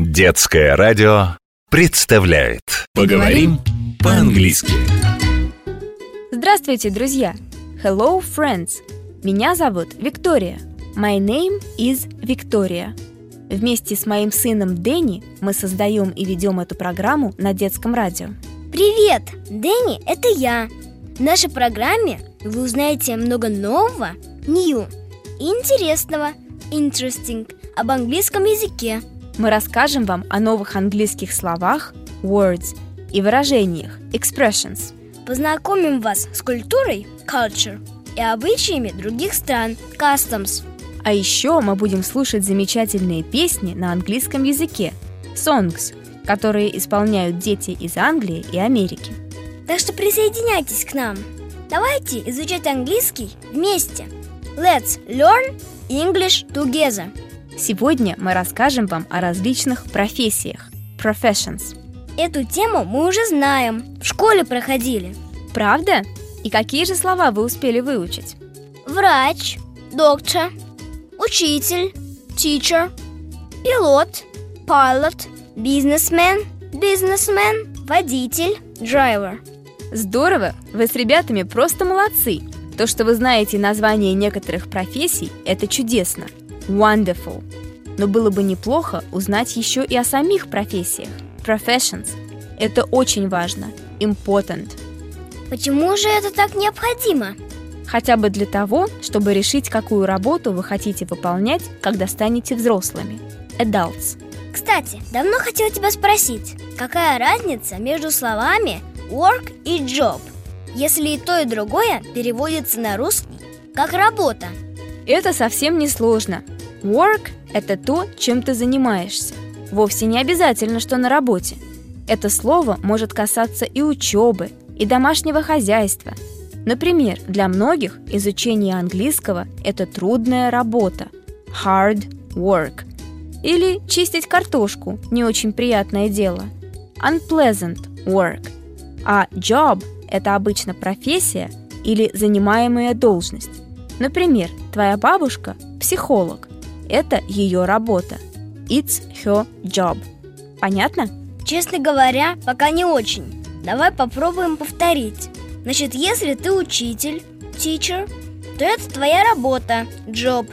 Детское радио представляет. Поговорим по-английски. Здравствуйте, друзья! Hello, friends! Меня зовут Виктория. My name is Victoria. Вместе с моим сыном Дэнни мы создаем и ведем эту программу на детском радио. Привет! Дэнни, это я. В нашей программе вы узнаете много нового, new, интересного, interesting, об английском языке. Мы расскажем вам о новых английских словах, words, и выражениях, expressions. Познакомим вас с культурой, culture, и обычаями других стран, customs. А еще мы будем слушать замечательные песни на английском языке, songs, которые исполняют дети из Англии и Америки. Так что присоединяйтесь к нам. Давайте изучать английский вместе. Let's learn English together. Сегодня мы расскажем вам о различных профессиях, professions. Эту тему мы уже знаем, в школе проходили. Правда? И какие же слова вы успели выучить? Врач, доктор, учитель, teacher, пилот, pilot, бизнесмен, водитель, driver. Здорово! Вы с ребятами просто молодцы! То, что вы знаете названия некоторых профессий, это чудесно. Wonderful. Но было бы неплохо узнать еще и о самих профессиях. Professions. Это очень важно. Important. Почему же это так необходимо? Хотя бы для того, чтобы решить, какую работу вы хотите выполнять, когда станете взрослыми. Adults. Кстати, давно хотела тебя спросить, какая разница между словами work и job, если и то, и другое переводится на русский как работа? Это совсем не сложно. Work – это то, чем ты занимаешься. Вовсе не обязательно, что на работе. Это слово может касаться и учебы, и домашнего хозяйства. Например, для многих изучение английского – это трудная работа. Hard work. Или чистить картошку – не очень приятное дело. Unpleasant work. А job – это обычно профессия или занимаемая должность. Например, твоя бабушка – психолог. Это ее работа. It's her job. Понятно? Честно говоря, пока не очень. Давай попробуем повторить. Значит, если ты учитель, teacher, то это твоя работа, job.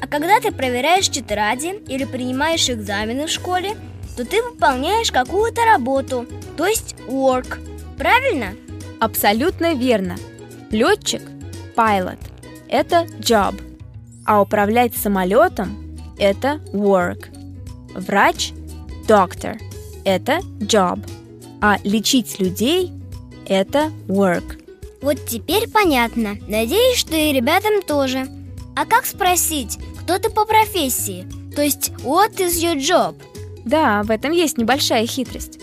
А когда ты проверяешь тетради или принимаешь экзамены в школе, то ты выполняешь какую-то работу, то есть work. Правильно? Абсолютно верно. Летчик – pilot. Это job, а управлять самолетом – это work. Врач – doctor – это job, а лечить людей – это work. Вот теперь понятно. Надеюсь, что и ребятам тоже. А как спросить, кто ты по профессии? То есть what is your job? Да, в этом есть небольшая хитрость.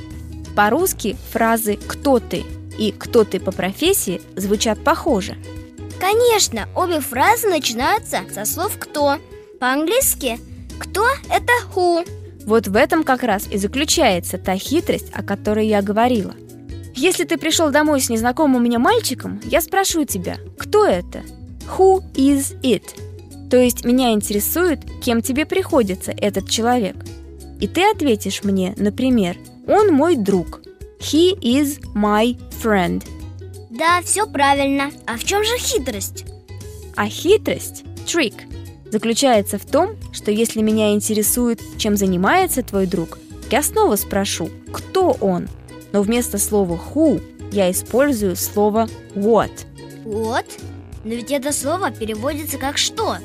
По-русски фразы «кто ты» и «кто ты по профессии» звучат похоже. Конечно, обе фразы начинаются со слов «кто». По-английски «кто» — это «who». Вот в этом как раз и заключается та хитрость, о которой я говорила. Если ты пришел домой с незнакомым мне мальчиком, я спрошу тебя «кто это?» «Who is it?» То есть меня интересует, кем тебе приходится этот человек. И ты ответишь мне, например, «Он мой друг». «He is my friend». Да, все правильно. А в чем же хитрость? А хитрость, trick, заключается в том, что если меня интересует, чем занимается твой друг, я снова спрошу, кто он? Но вместо слова who я использую слово what. What? Но ведь это слово переводится как что.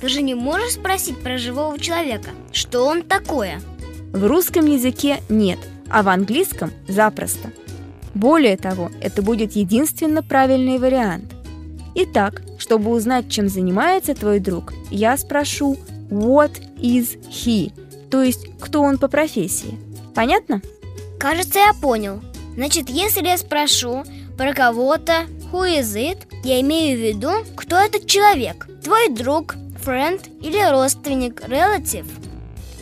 Ты же не можешь спросить про живого человека, что он такое? В русском языке нет, а в английском запросто. Более того, это будет единственно правильный вариант. Итак, чтобы узнать, чем занимается твой друг, я спрошу «What is he?», то есть «Кто он по профессии?». Понятно? Кажется, я понял. Значит, если я спрошу про кого-то «Who is it?», я имею в виду, кто этот человек. Твой друг, friend или родственник, relative.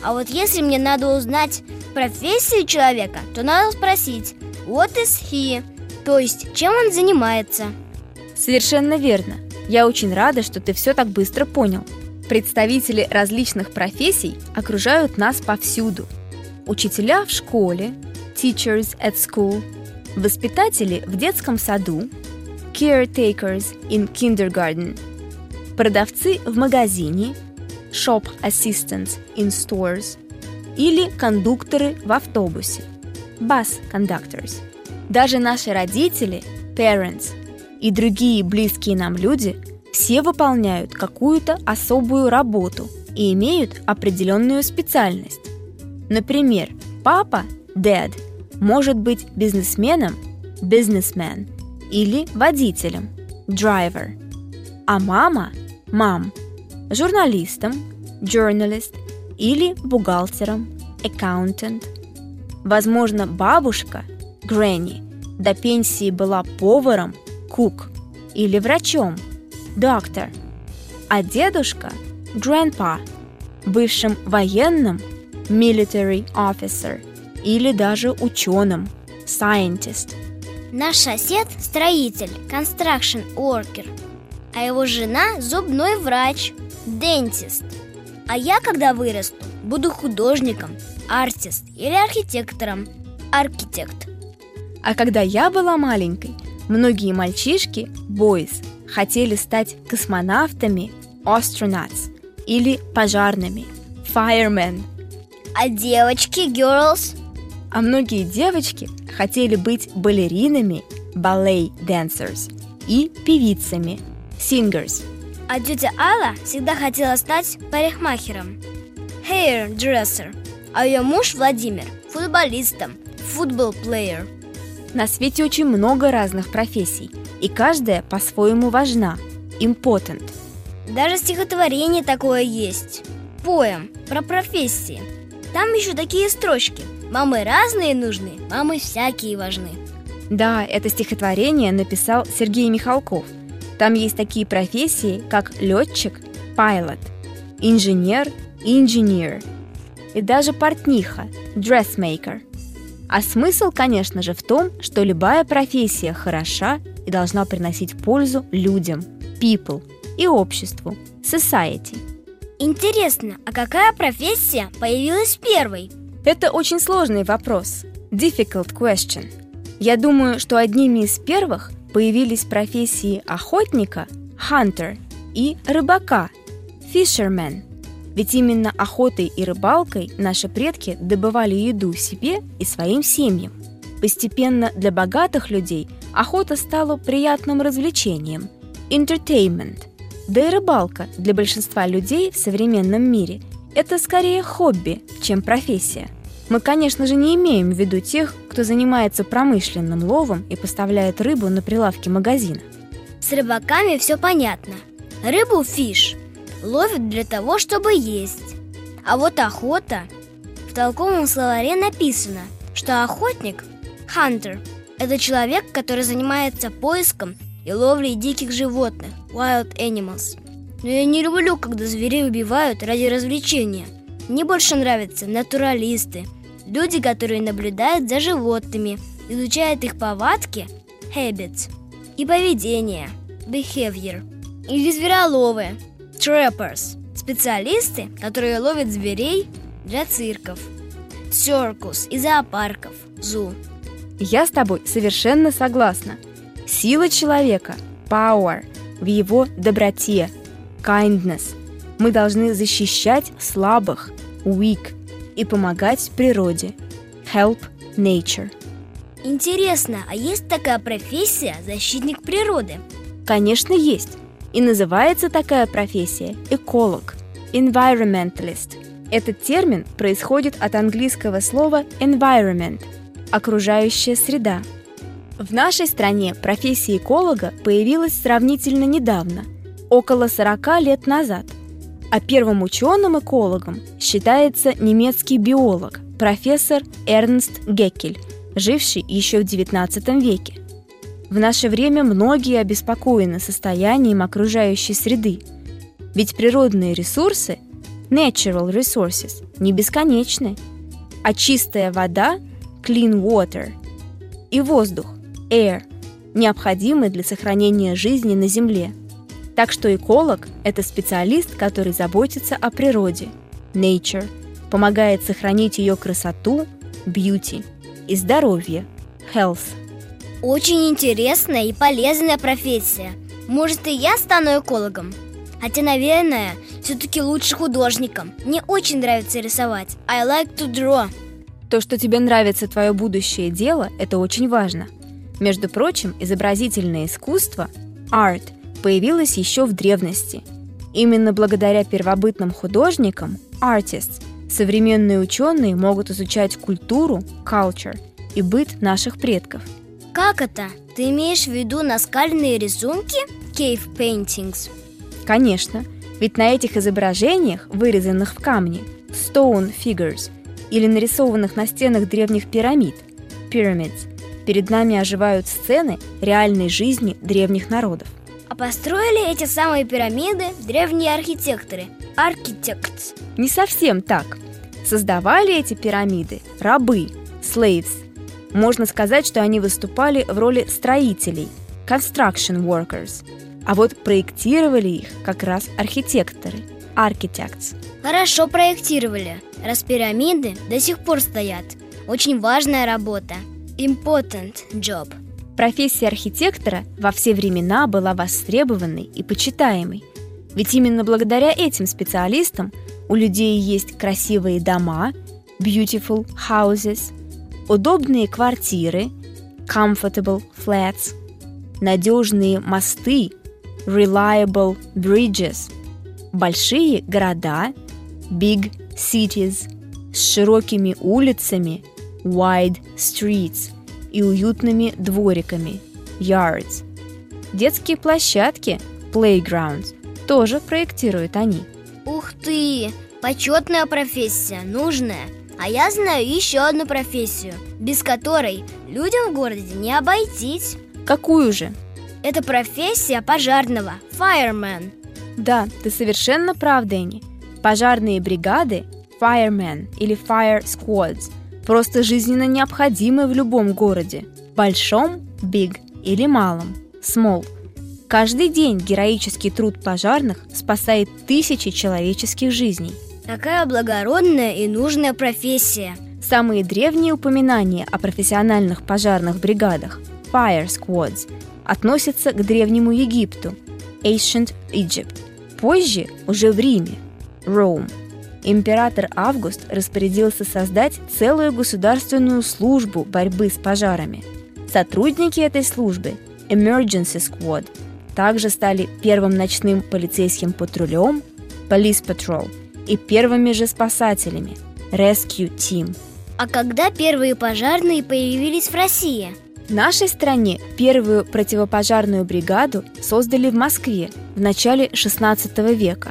А вот если мне надо узнать профессию человека, то надо спросить What is he? То есть, чем он занимается? Совершенно верно. Я очень рада, что ты все так быстро понял. Представители различных профессий окружают нас повсюду. учителя в школе, teachers at school, воспитатели в детском саду, caretakers in kindergarten, продавцы в магазине, shop assistants in stores, или кондукторы в автобусе, bus conductors. Даже наши родители, parents, и другие близкие нам люди все выполняют какую-то особую работу и имеют определенную специальность. Например, папа, dad, может быть бизнесменом, businessman, или водителем, driver, а мама, mom, журналистом, journalist, или бухгалтером, accountant. Возможно, бабушка, granny, до пенсии была поваром, cook, или врачом, доктор, а дедушка, grandpa, бывшим военным, military officer, или даже ученым, scientist. Наш сосед – строитель, construction worker, а его жена – зубной врач, dentist. А я, когда вырасту, буду художником, артист или архитектором, архитект. А когда я была маленькой, многие мальчишки, boys, хотели стать космонавтами, astronauts, или пожарными, firemen. А девочки, girls? А многие девочки хотели быть балеринами, ballet dancers, и певицами, singers. А тетя Алла всегда хотела стать парикмахером, hairdresser, а ее муж Владимир – футболистом, football player. На свете очень много разных профессий, и каждая по-своему важна, important. Даже стихотворение такое есть, поэм про профессии. Там еще такие строчки: «Мамы разные нужны, мамы всякие важны». Да, это стихотворение написал Сергей Михалков. Там есть такие профессии, как летчик, pilot, инженер, engineer, и даже портниха, dressmaker. А смысл, конечно же, в том, что любая профессия хороша и должна приносить пользу людям, people, и обществу, society. Интересно, а какая профессия появилась первой? Это очень сложный вопрос, difficult question. Я думаю, что одними из первых появились профессии охотника, hunter, и рыбака, fisherman. Ведь именно охотой и рыбалкой наши предки добывали еду себе и своим семьям. Постепенно для богатых людей охота стала приятным развлечением, entertainment. Да и рыбалка для большинства людей в современном мире – это скорее хобби, чем профессия. Мы, конечно же, не имеем в виду тех, кто занимается промышленным ловом и поставляет рыбу на прилавки магазина. С рыбаками все понятно. Рыбу фиш ловят для того, чтобы есть. А вот охота. В толковом словаре написано, что охотник, hunter, это человек, который занимается поиском и ловлей диких животных, wild animals. Но я не люблю, когда зверей убивают ради развлечения. Мне больше нравятся натуралисты, люди, которые наблюдают за животными, изучают их повадки, habits, и поведение, behavior, или звероловы, trappers, специалисты, которые ловят зверей для цирков, circus и зоопарков, zoo. Я с тобой совершенно согласна. Сила человека, power, в его доброте, kindness. Мы должны защищать слабых, weak, и помогать природе, help nature. Интересно, а есть такая профессия защитник природы? Конечно, есть. И называется такая профессия эколог, environmentalist. Этот термин происходит от английского слова environment, окружающая среда. В нашей стране профессия эколога появилась сравнительно недавно, около 40 лет назад. А первым ученым-экологом считается немецкий биолог, профессор Эрнст Геккель, живший еще в XIX веке. В наше время многие обеспокоены состоянием окружающей среды, ведь природные ресурсы, natural resources, не бесконечны, а чистая вода, clean water, и воздух, air, необходимы для сохранения жизни на Земле. Так что эколог – это специалист, который заботится о природе, nature, помогает сохранить ее красоту, бьюти, и здоровье, health. Очень интересная и полезная профессия. Может, и я стану экологом? Хотя, наверное, все-таки лучше художником. Мне очень нравится рисовать. I like to draw. То, что тебе нравится твое будущее дело, это очень важно. Между прочим, изобразительное искусство, art, появилось еще в древности. Именно благодаря первобытным художникам, artists, современные ученые могут изучать культуру, culture, и быт наших предков. Как это? Ты имеешь в виду наскальные рисунки? Cave paintings? Конечно, ведь на этих изображениях, вырезанных в камне, stone figures, или нарисованных на стенах древних пирамид, pyramids, перед нами оживают сцены реальной жизни древних народов. А построили эти самые пирамиды древние архитекторы, architects? Не совсем так. Создавали эти пирамиды рабы, slaves. Можно сказать, что они выступали в роли строителей, construction workers. А вот проектировали их как раз архитекторы, architects. Хорошо проектировали, раз пирамиды до сих пор стоят. Очень важная работа. Important job. Профессия архитектора во все времена была востребованной и почитаемой. Ведь именно благодаря этим специалистам у людей есть красивые дома, beautiful houses, удобные квартиры, comfortable flats, надежные мосты, reliable bridges, большие города, big cities, с широкими улицами, wide streets, и уютными двориками, yards. Детские площадки, playgrounds, тоже проектируют они. Ух ты! Почетная профессия, нужная. А я знаю еще одну профессию, без которой людям в городе не обойтись. Какую же? Это профессия пожарного, fireman. Да, ты совершенно прав, Дэнни. Пожарные бригады, firemen или fire squads, просто жизненно необходимы в любом городе, большом, big, или малом, small. Каждый день героический труд пожарных спасает тысячи человеческих жизней. Такая благородная и нужная профессия. Самые древние упоминания о профессиональных пожарных бригадах, fire squads, относятся к Древнему Египту, ancient Egypt. Позже уже в Риме, Rome. Император Август распорядился создать целую государственную службу борьбы с пожарами. Сотрудники этой службы, emergency squad, также стали первым ночным полицейским патрулем, police patrol, и первыми же спасателями, rescue team. А когда первые пожарные появились в России? В нашей стране первую противопожарную бригаду создали в Москве в начале XVI века,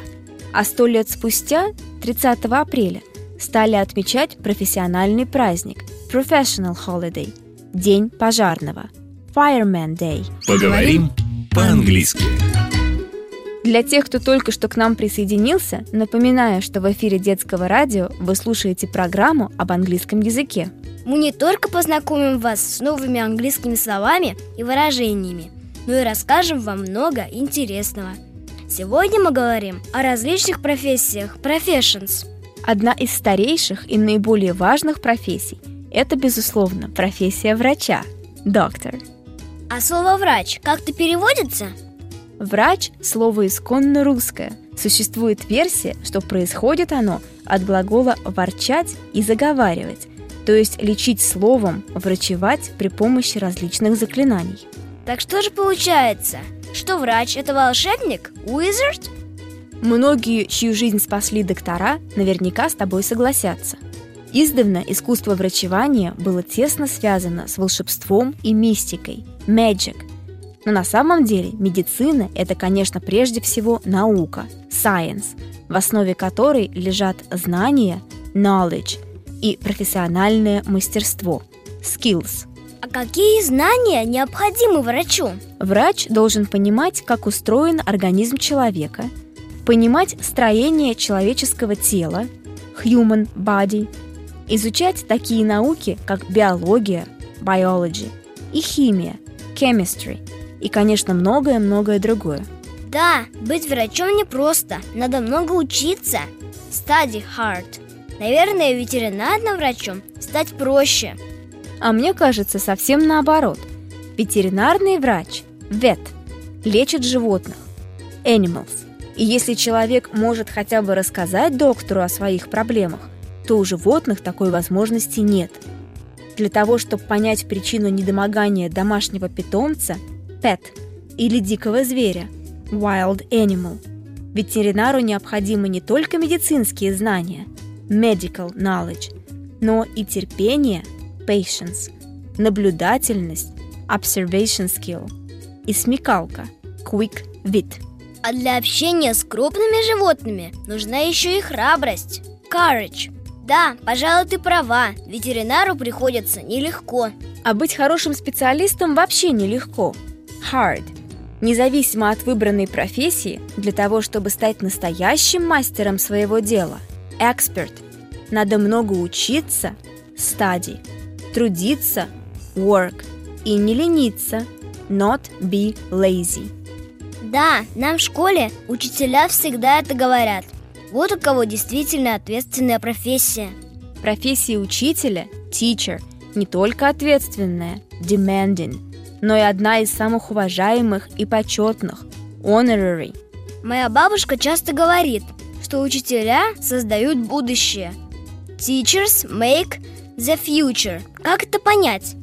а 100 лет спустя, 30 апреля, стали отмечать профессиональный праздник, professional holiday, День пожарного, Fireman Day. Поговорим по-английски. Для тех, кто только что к нам присоединился, напоминаю, что в эфире Детского радио вы слушаете программу об английском языке. Мы не только познакомим вас с новыми английскими словами и выражениями, но и расскажем вам много интересного. Сегодня мы говорим о различных профессиях, professions. Одна из старейших и наиболее важных профессий – это, безусловно, профессия врача, доктор. А слово «врач» как-то переводится? «Врач» – слово исконно русское. Существует версия, что происходит оно от глагола «ворчать» и «заговаривать», то есть лечить словом, врачевать при помощи различных заклинаний. Так что же получается? Что врач – это волшебник? Wizard? Многие, чью жизнь спасли доктора, наверняка с тобой согласятся. Издавна искусство врачевания было тесно связано с волшебством и мистикой – magic. Но на самом деле медицина – это, конечно, прежде всего наука – science, в основе которой лежат знания – knowledge и профессиональное мастерство – skills. А какие знания необходимы врачу? Врач должен понимать, как устроен организм человека, понимать строение человеческого тела, human body, изучать такие науки, как биология, biology, и химия, chemistry, и, конечно, многое-многое другое. Да, быть врачом непросто, надо много учиться. Study hard. Наверное, ветеринарным врачом стать проще. А мне кажется, совсем наоборот. Ветеринарный врач, вет, лечит животных, animals. И если человек может хотя бы рассказать доктору о своих проблемах, то у животных такой возможности нет. Для того, чтобы понять причину недомогания домашнего питомца, pet, или дикого зверя, wild animal, ветеринару необходимы не только медицинские знания, medical knowledge, но и терпение, patience, наблюдательность, observation skill, и смекалка, quick wit. А для общения с крупными животными нужна еще и храбрость, courage. Да, пожалуй, ты права, ветеринару приходится нелегко. А быть хорошим специалистом вообще нелегко. Hard. Независимо от выбранной профессии, для того, чтобы стать настоящим мастером своего дела, expert, надо много учиться, study, трудиться, work, и не лениться, not be lazy. Да, нам в школе учителя всегда это говорят. Вот у кого действительно ответственная профессия. Профессия учителя, teacher, не только ответственная, demanding, но и одна из самых уважаемых и почетных, honorary. Моя бабушка часто говорит, что учителя создают будущее. Teachers make the future. Как это понять?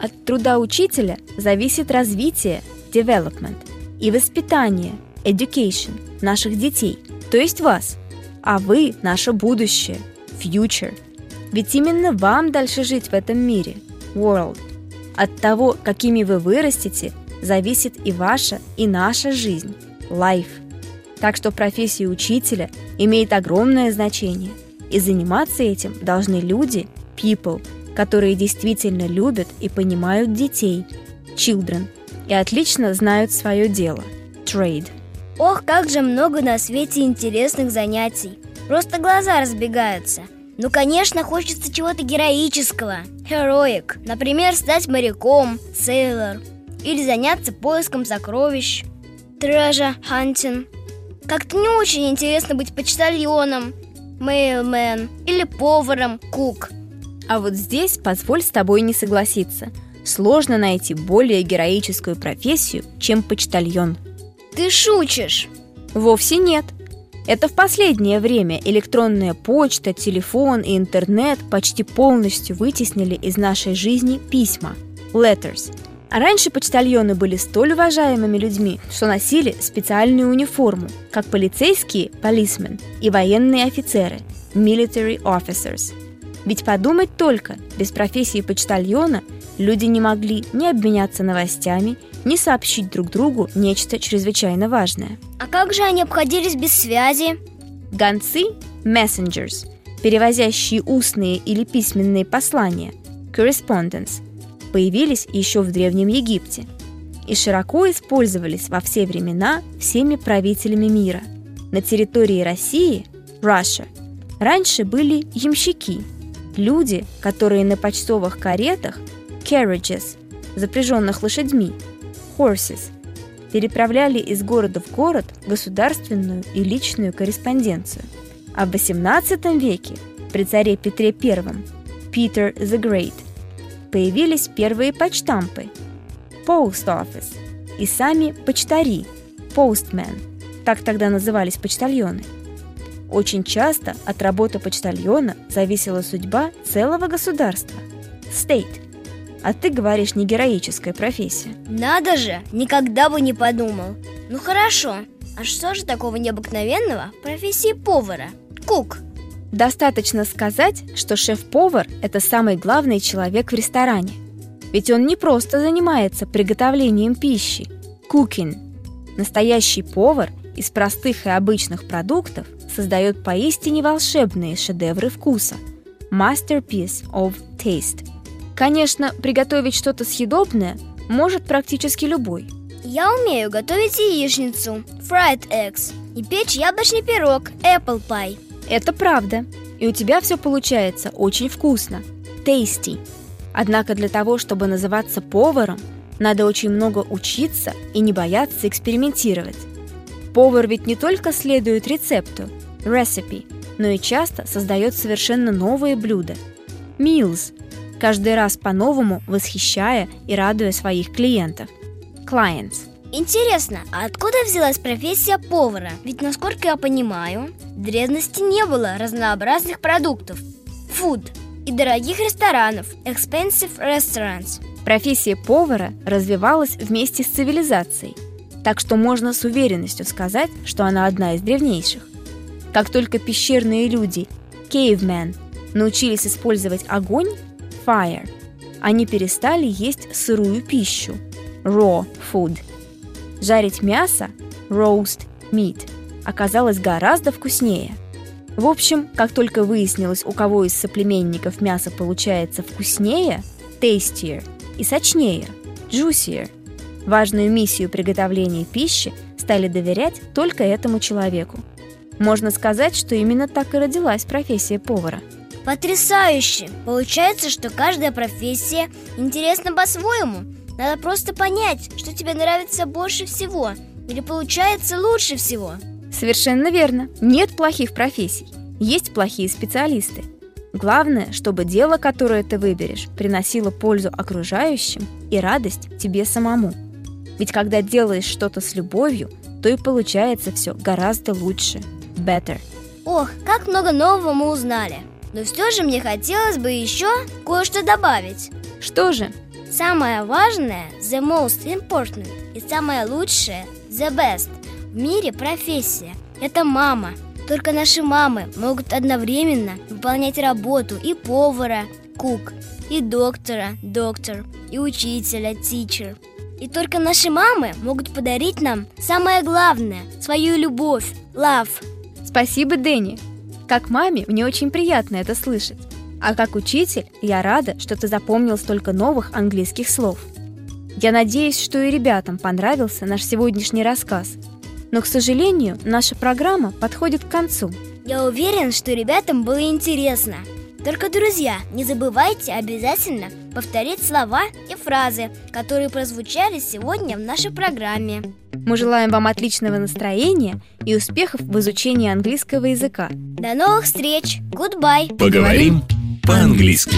От труда учителя зависит развитие, development, и воспитание, education, наших детей, то есть вас. А вы – наше будущее, future. Ведь именно вам дальше жить в этом мире, world. От того, какими вы вырастете, зависит и ваша, и наша жизнь, life. Так что профессия учителя имеет огромное значение. И заниматься этим должны люди, people, которые действительно любят и понимают детей, children, и отлично знают свое дело, trade. Ох, как же много на свете интересных занятий. Просто глаза разбегаются. Ну, конечно, хочется чего-то героического, heroic. Например, стать моряком, sailor. Или заняться поиском сокровищ, treasure hunting. Как-то не очень интересно быть почтальоном, mailman. Или поваром, cook. А вот здесь позволь с тобой не согласиться. Сложно найти более героическую профессию, чем почтальон. Ты шутишь? Вовсе нет. Это в последнее время электронная почта, телефон и интернет почти полностью вытеснили из нашей жизни письма, letters. А раньше почтальоны были столь уважаемыми людьми, что носили специальную униформу, как полицейские, policemen, и военные офицеры, military officers. Ведь подумать только, без профессии почтальона люди не могли ни обменяться новостями, не сообщить друг другу нечто чрезвычайно важное. А как же они обходились без связи? Гонцы – messengers, перевозящие устные или письменные послания, correspondence, появились еще в Древнем Египте и широко использовались во все времена всеми правителями мира. На территории России – Russia – раньше были ямщики, люди, которые на почтовых каретах – carriages, запряженных лошадьми, horses, переправляли из города в город государственную и личную корреспонденцию. А в XVIII веке при царе Петре I, Peter the Great, появились первые почтампы, post office, и сами почтари, postmen, так тогда назывались почтальоны. Очень часто от работы почтальона зависела судьба целого государства, state. А ты говоришь, не героическая профессия. Надо же, никогда бы не подумал. Ну хорошо, а что же такого необыкновенного в профессии повара? Кук. Достаточно сказать, что шеф-повар – это самый главный человек в ресторане. Ведь он не просто занимается приготовлением пищи. Cooking. Настоящий повар из простых и обычных продуктов создает поистине волшебные шедевры вкуса. Masterpiece of taste. Конечно, приготовить что-то съедобное может практически любой. Я умею готовить яичницу, fried eggs, и печь яблочный пирог, apple pie. Это правда. И у тебя все получается очень вкусно. Tasty. Однако для того, чтобы называться поваром, надо очень много учиться и не бояться экспериментировать. Повар ведь не только следует рецепту, recipe, но и часто создает совершенно новые блюда. Meals – каждый раз по-новому восхищая и радуя своих клиентов. Clients. Интересно, а откуда взялась профессия повара? Ведь, насколько я понимаю, в древности не было разнообразных продуктов, food и дорогих ресторанов, expensive restaurants. Профессия повара развивалась вместе с цивилизацией, так что можно с уверенностью сказать, что она одна из древнейших. Как только пещерные люди, cavemen, научились использовать огонь, fire, они перестали есть сырую пищу, raw food. Жарить мясо, roast meat, оказалось гораздо вкуснее. В общем, как только выяснилось, у кого из соплеменников мясо получается вкуснее, tastier, и сочнее, juicier, важную миссию приготовления пищи стали доверять только этому человеку. Можно сказать, что именно так и родилась профессия повара. Потрясающе! Получается, что каждая профессия интересна по-своему. Надо просто понять, что тебе нравится больше всего или получается лучше всего. Совершенно верно. Нет плохих профессий. Есть плохие специалисты. Главное, чтобы дело, которое ты выберешь, приносило пользу окружающим и радость тебе самому. Ведь когда делаешь что-то с любовью, то и получается все гораздо лучше. Better. Ох, как много нового мы узнали. Но все же мне хотелось бы еще кое-что добавить. Что же? Самое важное – the most important, и самое лучшее – the best. В мире профессия – это мама. Только наши мамы могут одновременно выполнять работу и повара – cook, и доктора – doctor, и учителя – teacher. И только наши мамы могут подарить нам самое главное – свою любовь – love. Спасибо, Дэнни. Как маме мне очень приятно это слышать. А как учитель, я рада, что ты запомнил столько новых английских слов. Я надеюсь, что и ребятам понравился наш сегодняшний рассказ. Но, к сожалению, наша программа подходит к концу. Я уверен, что ребятам было интересно. Только, друзья, не забывайте обязательно повторить слова и фразы, которые прозвучали сегодня в нашей программе. Мы желаем вам отличного настроения и успехов в изучении английского языка. До новых встреч! Goodbye! Поговорим по-английски.